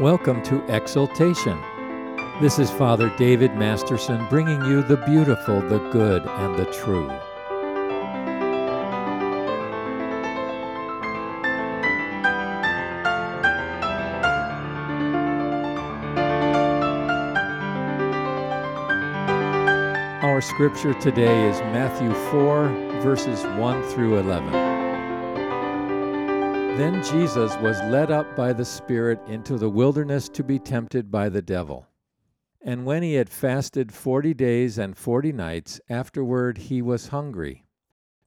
Welcome to Exaltation. This is Father David Masterson bringing you the beautiful, the good, and the true. Our scripture today is Matthew 4, verses 1 through 11. Then Jesus was led up by the Spirit into the wilderness to be tempted by the devil. And when he had fasted 40 days and 40 nights, afterward he was hungry.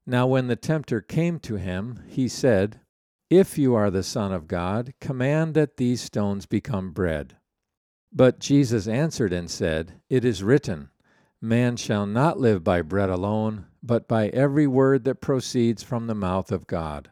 Now when the tempter came to him, he said, "If you are the Son of God, command that these stones become bread." But Jesus answered and said, "It is written, Man shall not live by bread alone, but by every word that proceeds from the mouth of God."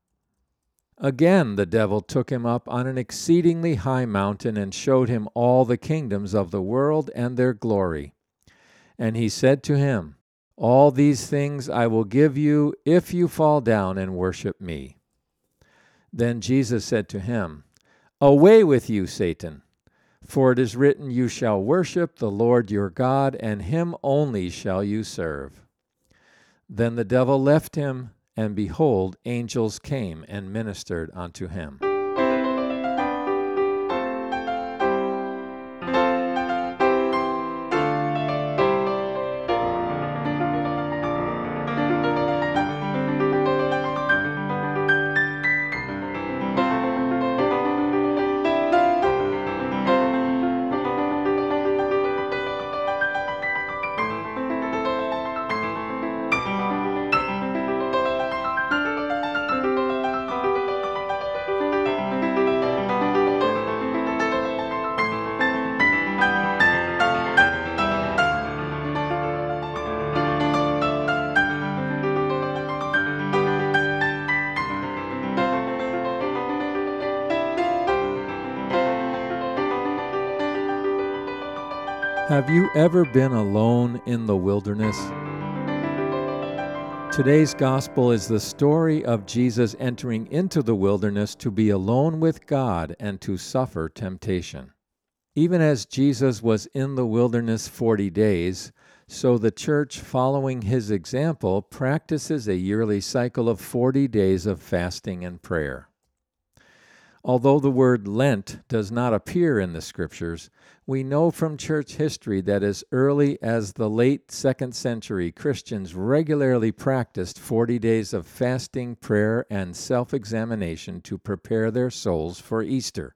Again the devil took him up on an exceedingly high mountain and showed him all the kingdoms of the world and their glory. And he said to him, "All these things I will give you if you fall down and worship me." Then Jesus said to him, "Away with you, Satan! For it is written, You shall worship the Lord your God, and him only shall you serve." Then the devil left him, and behold, angels came and ministered unto him. Have you ever been alone in the wilderness? Today's gospel is the story of Jesus entering into the wilderness to be alone with God and to suffer temptation. Even as Jesus was in the wilderness 40 days, so the church, following his example, practices a yearly cycle of 40 days of fasting and prayer. Although the word Lent does not appear in the Scriptures, we know from church history that as early as the late 2nd century, Christians regularly practiced 40 days of fasting, prayer, and self-examination to prepare their souls for Easter.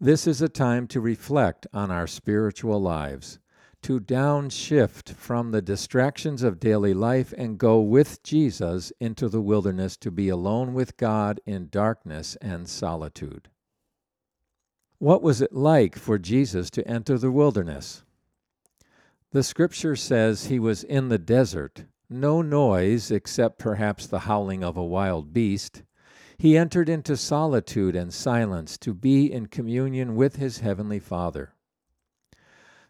This is a time to reflect on our spiritual lives, to downshift from the distractions of daily life and go with Jesus into the wilderness to be alone with God in darkness and solitude. What was it like for Jesus to enter the wilderness? The scripture says he was in the desert, no noise except perhaps the howling of a wild beast. He entered into solitude and silence to be in communion with his heavenly Father.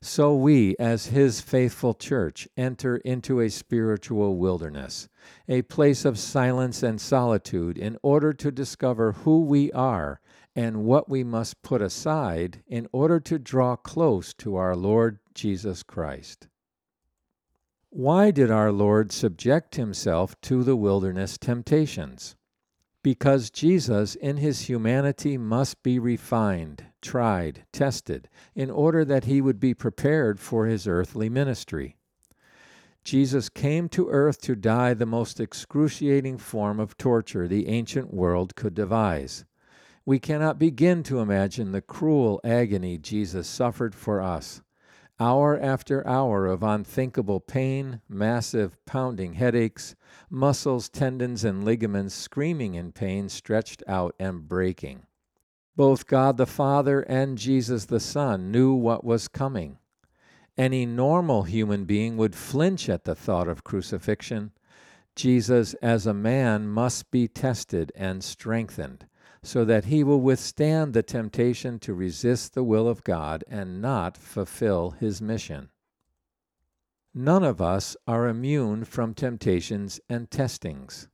So we, as His faithful church, enter into a spiritual wilderness, a place of silence and solitude, in order to discover who we are and what we must put aside in order to draw close to our Lord Jesus Christ. Why did our Lord subject Himself to the wilderness temptations? Because Jesus in his humanity must be refined, tried, tested, in order that he would be prepared for his earthly ministry. Jesus came to earth to die the most excruciating form of torture the ancient world could devise. We cannot begin to imagine the cruel agony Jesus suffered for us. Hour after hour of unthinkable pain, massive pounding headaches, muscles, tendons, and ligaments screaming in pain, stretched out and breaking. Both God the Father and Jesus the Son knew what was coming. Any normal human being would flinch at the thought of crucifixion. Jesus, as a man, must be tested and strengthened so that he will withstand the temptation to resist the will of God and not fulfill his mission. None of us are immune from temptations and testings.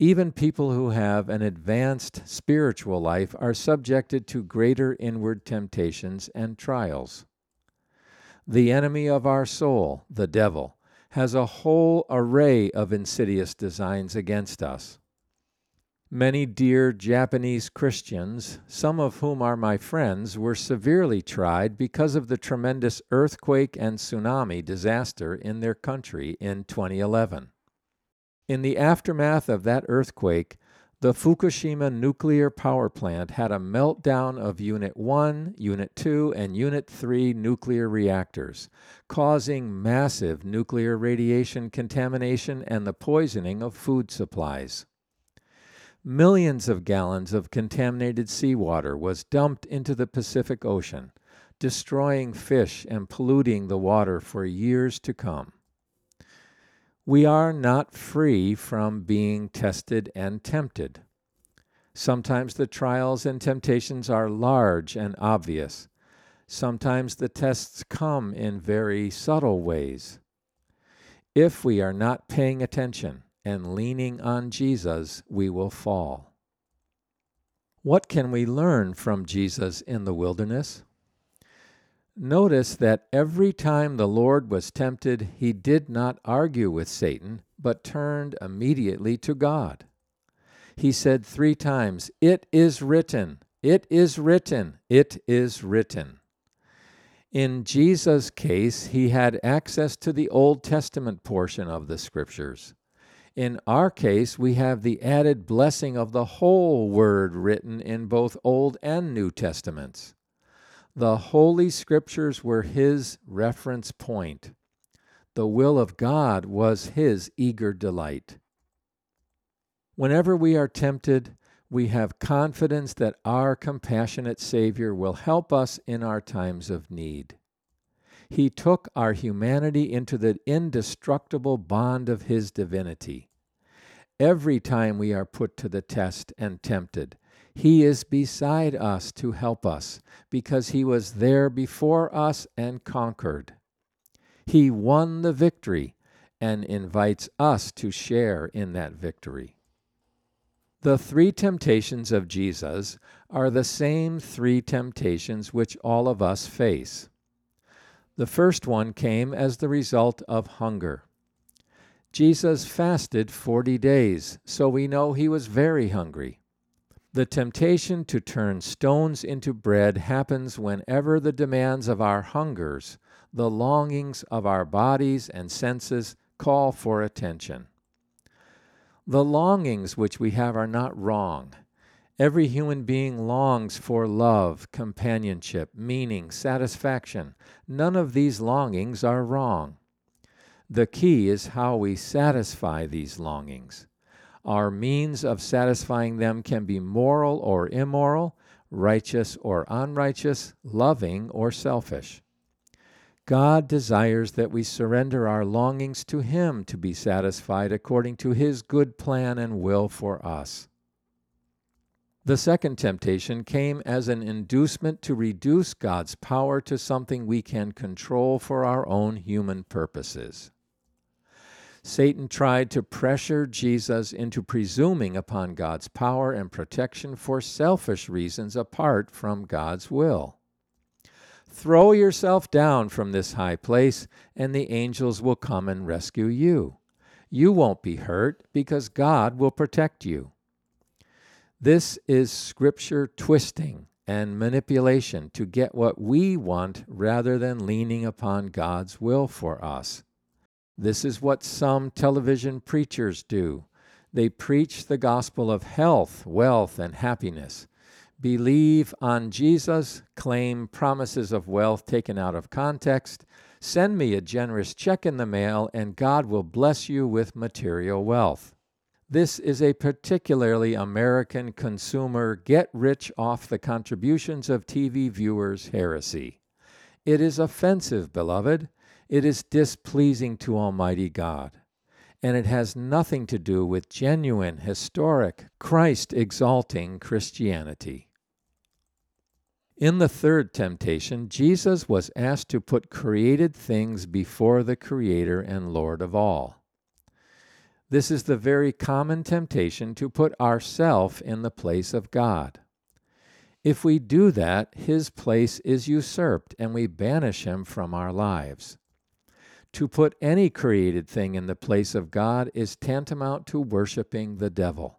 Even people who have an advanced spiritual life are subjected to greater inward temptations and trials. The enemy of our soul, the devil, has a whole array of insidious designs against us. Many dear Japanese Christians, some of whom are my friends, were severely tried because of the tremendous earthquake and tsunami disaster in their country in 2011. In the aftermath of that earthquake, the Fukushima nuclear power plant had a meltdown of Unit 1, Unit 2, and Unit 3 nuclear reactors, causing massive nuclear radiation contamination and the poisoning of food supplies. Millions of gallons of contaminated seawater was dumped into the Pacific Ocean, destroying fish and polluting the water for years to come. We are not free from being tested and tempted. Sometimes the trials and temptations are large and obvious. Sometimes the tests come in very subtle ways. If we are not paying attention and leaning on Jesus, we will fall. What can we learn from Jesus in the wilderness? Notice that every time the Lord was tempted, he did not argue with Satan, but turned immediately to God. He said 3 times, "It is written, it is written, it is written." In Jesus' case, he had access to the Old Testament portion of the Scriptures. In our case, we have the added blessing of the whole Word written in both Old and New Testaments. The Holy Scriptures were his reference point. The will of God was his eager delight. Whenever we are tempted, we have confidence that our compassionate Savior will help us in our times of need. He took our humanity into the indestructible bond of his divinity. Every time we are put to the test and tempted, he is beside us to help us, because he was there before us and conquered. He won the victory and invites us to share in that victory. The 3 temptations of Jesus are the same 3 temptations which all of us face. The first one came as the result of hunger. Jesus fasted 40 days, so we know he was very hungry. The temptation to turn stones into bread happens whenever the demands of our hungers, the longings of our bodies and senses, call for attention. The longings which we have are not wrong. Every human being longs for love, companionship, meaning, satisfaction. None of these longings are wrong. The key is how we satisfy these longings. Our means of satisfying them can be moral or immoral, righteous or unrighteous, loving or selfish. God desires that we surrender our longings to him to be satisfied according to his good plan and will for us. The second temptation came as an inducement to reduce God's power to something we can control for our own human purposes. Satan tried to pressure Jesus into presuming upon God's power and protection for selfish reasons apart from God's will. Throw yourself down from this high place, and the angels will come and rescue you. You won't be hurt because God will protect you. This is Scripture twisting and manipulation to get what we want rather than leaning upon God's will for us. This is what some television preachers do. They preach the gospel of health, wealth, and happiness. Believe on Jesus, claim promises of wealth taken out of context, send me a generous check in the mail, and God will bless you with material wealth. This is a particularly American consumer get-rich-off-the-contributions-of-TV-viewers heresy. It is offensive, beloved. It is displeasing to Almighty God. And it has nothing to do with genuine, historic, Christ-exalting Christianity. In the third temptation, Jesus was asked to put created things before the Creator and Lord of all. This is the very common temptation to put ourselves in the place of God. If we do that, His place is usurped and we banish Him from our lives. To put any created thing in the place of God is tantamount to worshiping the devil.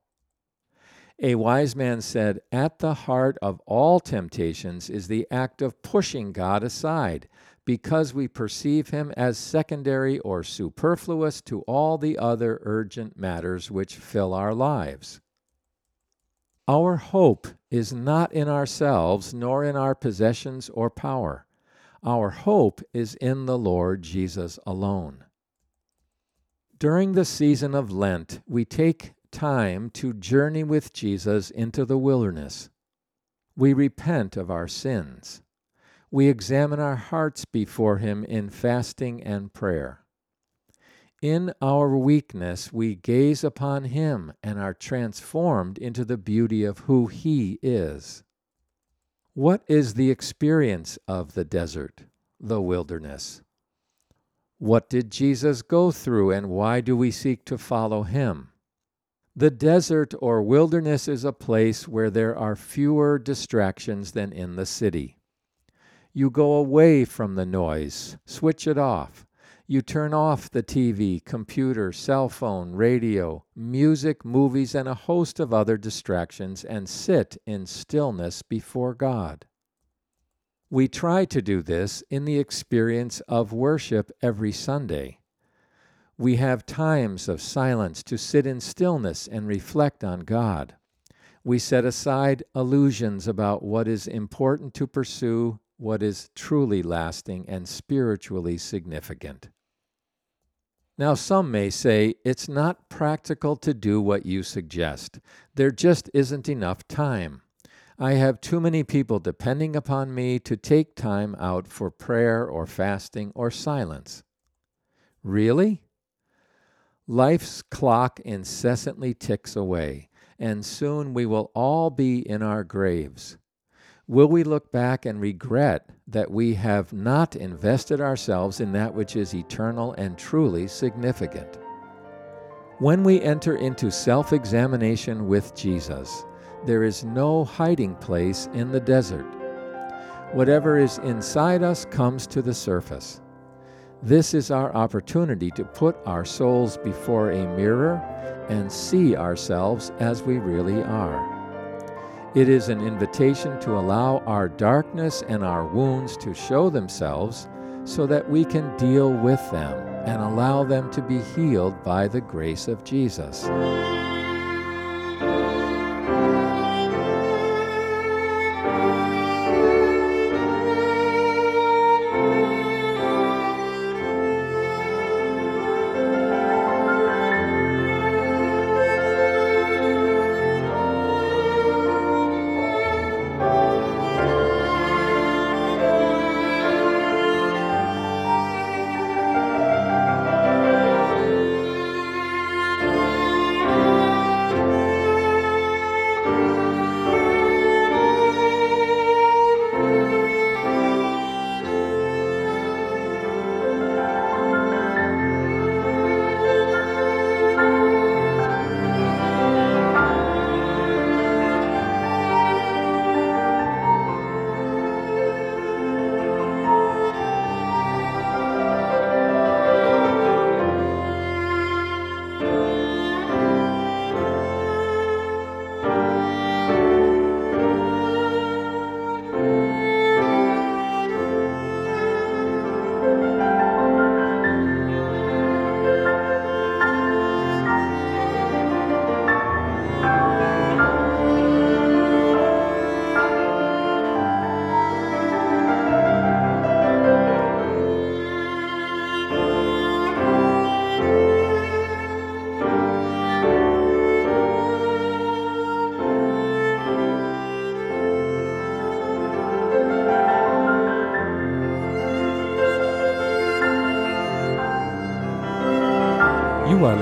A wise man said, "At the heart of all temptations is the act of pushing God aside, because we perceive Him as secondary or superfluous to all the other urgent matters which fill our lives." Our hope is not in ourselves, nor in our possessions or power. Our hope is in the Lord Jesus alone. During the season of Lent, we take time to journey with Jesus into the wilderness. We repent of our sins. We examine our hearts before Him in fasting and prayer. In our weakness, we gaze upon Him and are transformed into the beauty of who He is. What is the experience of the desert, the wilderness? What did Jesus go through, and why do we seek to follow Him? The desert or wilderness is a place where there are fewer distractions than in the city. You go away from the noise, switch it off. You turn off the TV, computer, cell phone, radio, music, movies, and a host of other distractions and sit in stillness before God. We try to do this in the experience of worship every Sunday. We have times of silence to sit in stillness and reflect on God. We set aside illusions about what is important to pursue, what is truly lasting and spiritually significant. Now, some may say, it's not practical to do what you suggest. There just isn't enough time. I have too many people depending upon me to take time out for prayer or fasting or silence. Really? Life's clock incessantly ticks away, and soon we will all be in our graves. Will we look back and regret that we have not invested ourselves in that which is eternal and truly significant? When we enter into self-examination with Jesus, there is no hiding place in the desert. Whatever is inside us comes to the surface. This is our opportunity to put our souls before a mirror and see ourselves as we really are. It is an invitation to allow our darkness and our wounds to show themselves so that we can deal with them and allow them to be healed by the grace of Jesus. are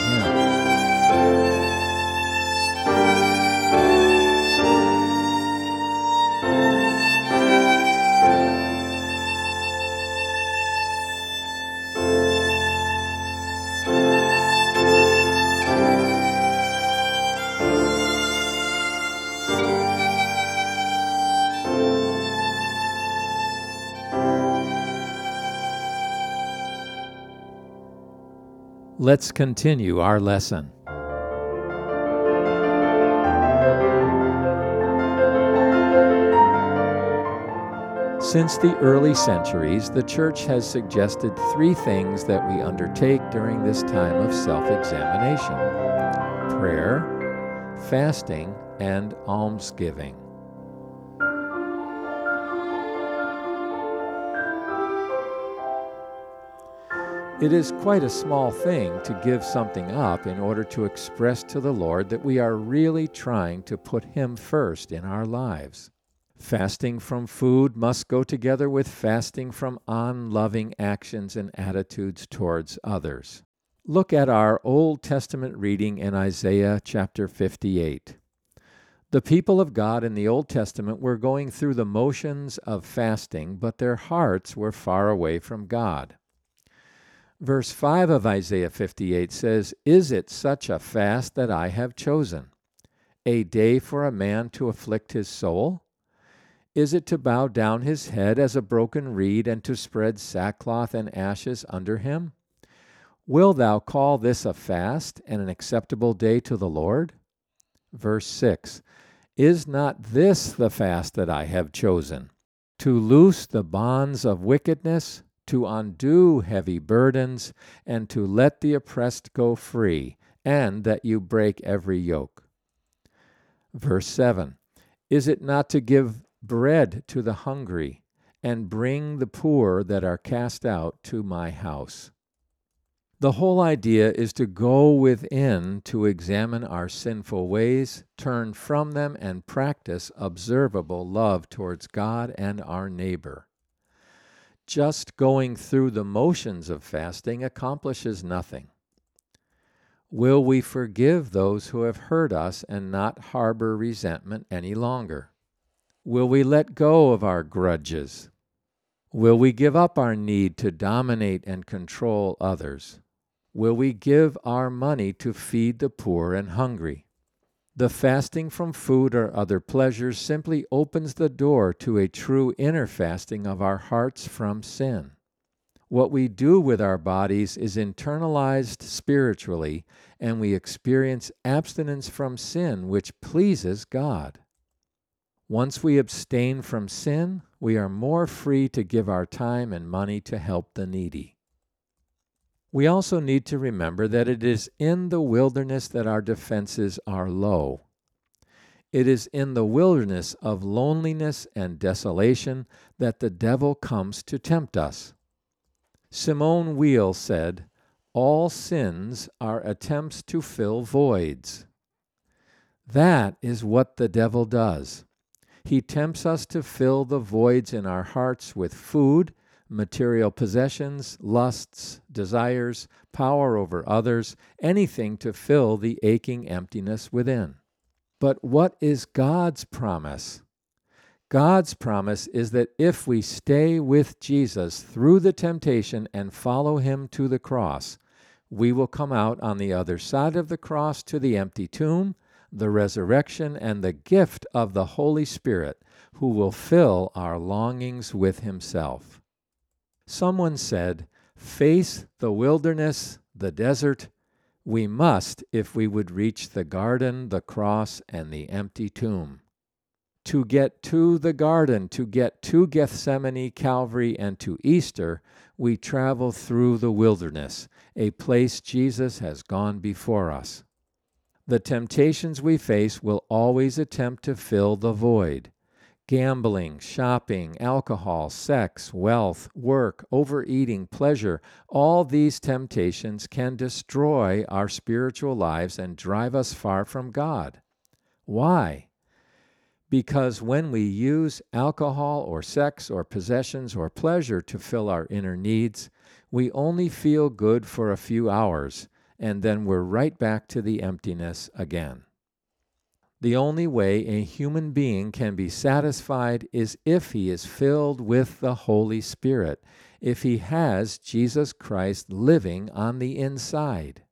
Him. Let's continue our lesson. Since the early centuries, the Church has suggested three things that we undertake during this time of self-examination: prayer, fasting, and almsgiving. It is quite a small thing to give something up in order to express to the Lord that we are really trying to put Him first in our lives. Fasting from food must go together with fasting from unloving actions and attitudes towards others. Look at our Old Testament reading in Isaiah chapter 58. The people of God in the Old Testament were going through the motions of fasting, but their hearts were far away from God. Verse 5 of Isaiah 58 says, "Is it such a fast that I have chosen? A day for a man to afflict his soul? Is it to bow down his head as a broken reed and to spread sackcloth and ashes under him? Will thou call this a fast and an acceptable day to the Lord?" Verse 6, "Is not this the fast that I have chosen? To loose the bonds of wickedness, to undo heavy burdens, and to let the oppressed go free, and that you break every yoke." Verse 7, "Is it not to give bread to the hungry, and bring the poor that are cast out to my house?" The whole idea is to go within to examine our sinful ways, turn from them, and practice observable love towards God and our neighbor. Just going through the motions of fasting accomplishes nothing. Will we forgive those who have hurt us and not harbor resentment any longer? Will we let go of our grudges? Will we give up our need to dominate and control others? Will we give our money to feed the poor and hungry? The fasting from food or other pleasures simply opens the door to a true inner fasting of our hearts from sin. What we do with our bodies is internalized spiritually, and we experience abstinence from sin which pleases God. Once we abstain from sin, we are more free to give our time and money to help the needy. We also need to remember that it is in the wilderness that our defenses are low. It is in the wilderness of loneliness and desolation that the devil comes to tempt us. Simone Weil said, "All sins are attempts to fill voids." That is what the devil does. He tempts us to fill the voids in our hearts with food, material possessions, lusts, desires, power over others, anything to fill the aching emptiness within. But what is God's promise? God's promise is that if we stay with Jesus through the temptation and follow Him to the cross, we will come out on the other side of the cross to the empty tomb, the resurrection, and the gift of the Holy Spirit, who will fill our longings with Himself. Someone said, "Face the wilderness, the desert. We must if we would reach the garden, the cross, and the empty tomb." To get to the garden, to get to Gethsemane, Calvary, and to Easter, we travel through the wilderness, a place Jesus has gone before us. The temptations we face will always attempt to fill the void. Gambling, shopping, alcohol, sex, wealth, work, overeating, pleasure, all these temptations can destroy our spiritual lives and drive us far from God. Why? Because when we use alcohol or sex or possessions or pleasure to fill our inner needs, we only feel good for a few hours, and then we're right back to the emptiness again. The only way a human being can be satisfied is if he is filled with the Holy Spirit, if he has Jesus Christ living on the inside.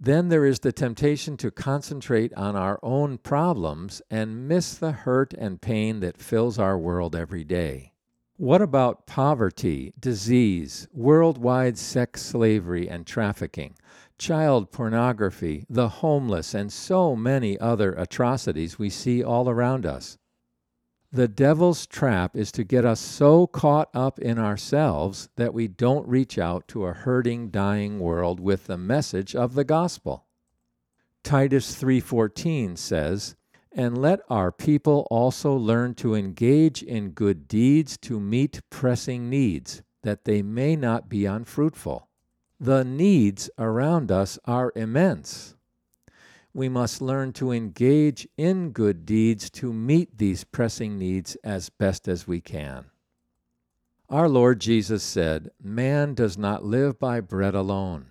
Then there is the temptation to concentrate on our own problems and miss the hurt and pain that fills our world every day. What about poverty, disease, worldwide sex slavery and trafficking, child pornography, the homeless, and so many other atrocities we see all around us? The devil's trap is to get us so caught up in ourselves that we don't reach out to a hurting, dying world with the message of the gospel. Titus 3:14 says, "And let our people also learn to engage in good deeds to meet pressing needs, that they may not be unfruitful." The needs around us are immense. We must learn to engage in good deeds to meet these pressing needs as best as we can. Our Lord Jesus said, "Man does not live by bread alone."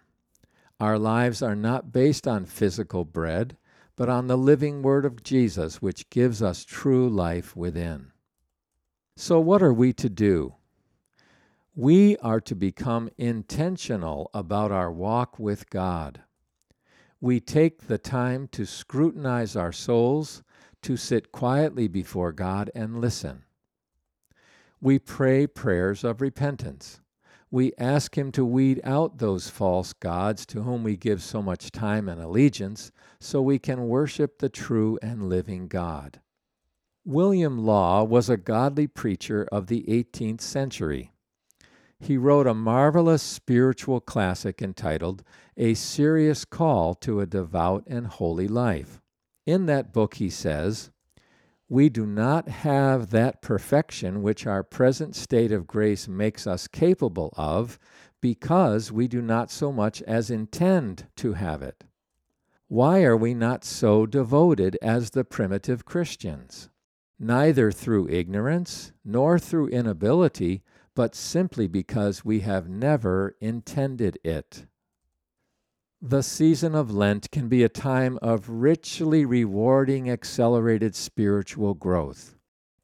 Our lives are not based on physical bread, but on the living Word of Jesus, which gives us true life within. So what are we to do? We are to become intentional about our walk with God. We take the time to scrutinize our souls, to sit quietly before God and listen. We pray prayers of repentance. We ask Him to weed out those false gods to whom we give so much time and allegiance, so we can worship the true and living God. William Law was a godly preacher of the 18th century. He wrote a marvelous spiritual classic entitled A Serious Call to a Devout and Holy Life. In that book he says, "We do not have that perfection which our present state of grace makes us capable of, because we do not so much as intend to have it. Why are we not so devoted as the primitive Christians? Neither through ignorance nor through inability, but simply because we have never intended it." The season of Lent can be a time of richly rewarding accelerated spiritual growth.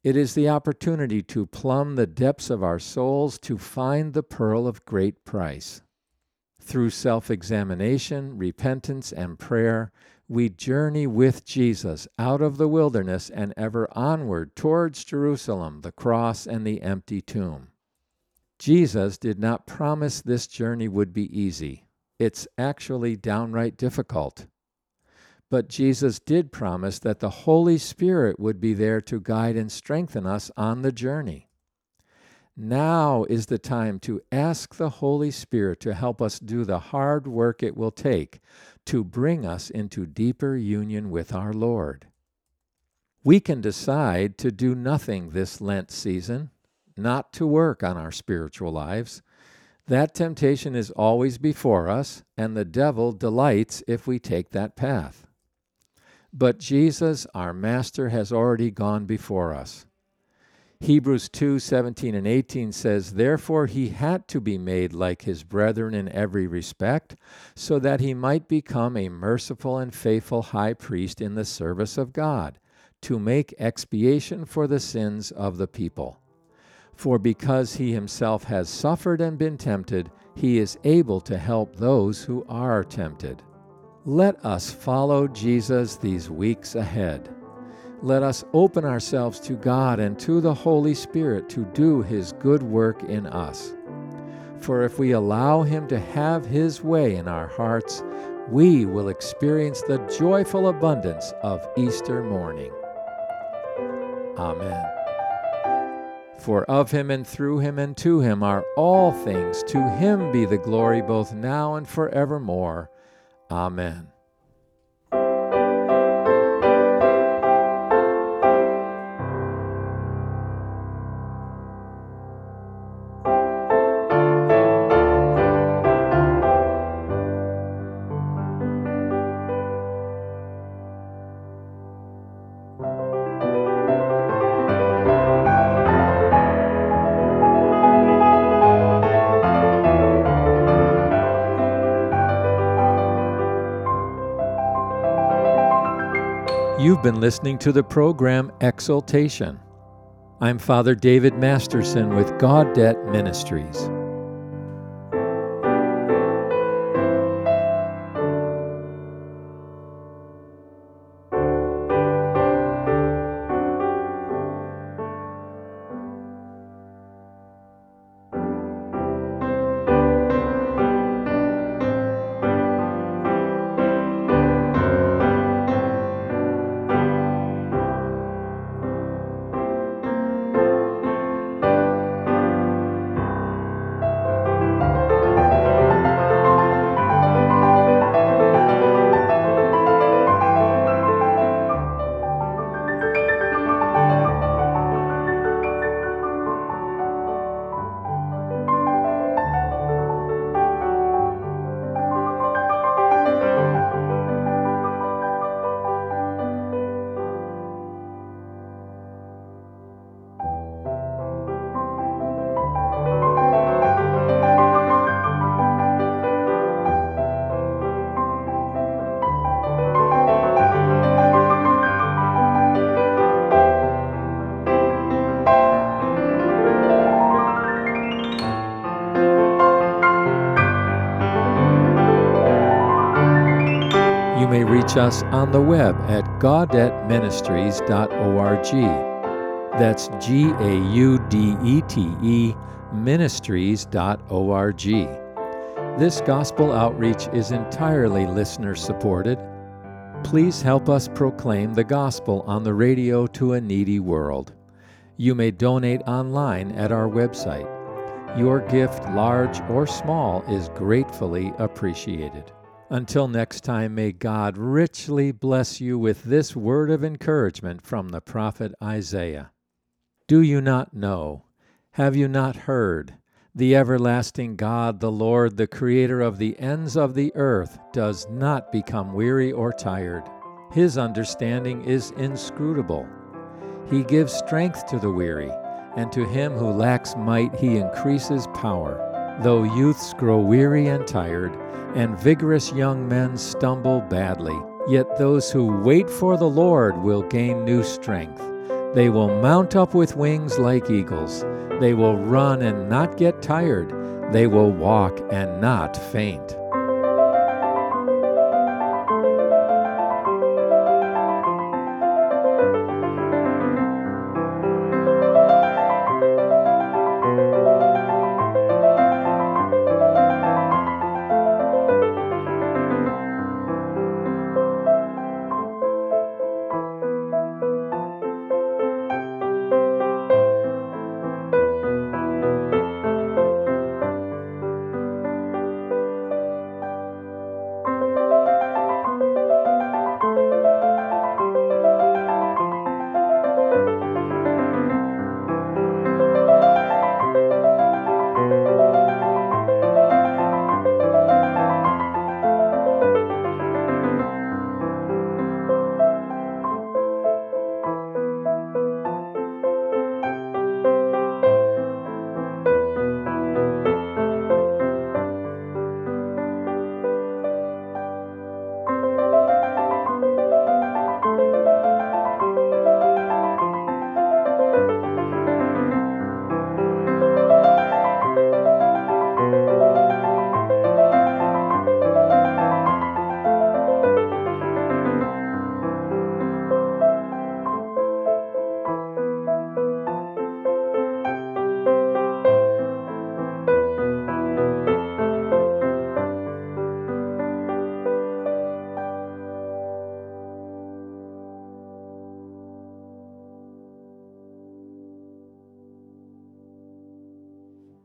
It is the opportunity to plumb the depths of our souls to find the pearl of great price. Through self-examination, repentance, and prayer, we journey with Jesus out of the wilderness and ever onward towards Jerusalem, the cross, and the empty tomb. Jesus did not promise this journey would be easy. It's actually downright difficult. But Jesus did promise that the Holy Spirit would be there to guide and strengthen us on the journey. Now is the time to ask the Holy Spirit to help us do the hard work it will take to bring us into deeper union with our Lord. We can decide to do nothing this Lent season, not to work on our spiritual lives. That temptation is always before us, and the devil delights if we take that path. But Jesus, our Master, has already gone before us. Hebrews 2:17 and 18 says, "Therefore he had to be made like his brethren in every respect, so that he might become a merciful and faithful high priest in the service of God, to make expiation for the sins of the people. For because he himself has suffered and been tempted, he is able to help those who are tempted." Let us follow Jesus these weeks ahead. Let us open ourselves to God and to the Holy Spirit to do His good work in us. For if we allow Him to have His way in our hearts, we will experience the joyful abundance of Easter morning. Amen. For of Him and through Him and to Him are all things. To Him be the glory both now and forevermore. Amen. been listening to the program Exaltation. I'm Father David Masterson with Gaudet Ministries. Us on the web at gaudetministries.org. That's Gaudete ministries.org. This gospel outreach is entirely listener supported. Please help us proclaim the gospel on the radio to a needy world. You may donate online at our website. Your gift, large or small, is gratefully appreciated. Until next time, may God richly bless you with this word of encouragement from the prophet Isaiah. Do you not know? Have you not heard? The everlasting God, the Lord, the creator of the ends of the earth, does not become weary or tired. His understanding is inscrutable. He gives strength to the weary, and to him who lacks might he increases power. Though youths grow weary and tired, and vigorous young men stumble badly, yet those who wait for the Lord will gain new strength. They will mount up with wings like eagles. They will run and not get tired. They will walk and not faint.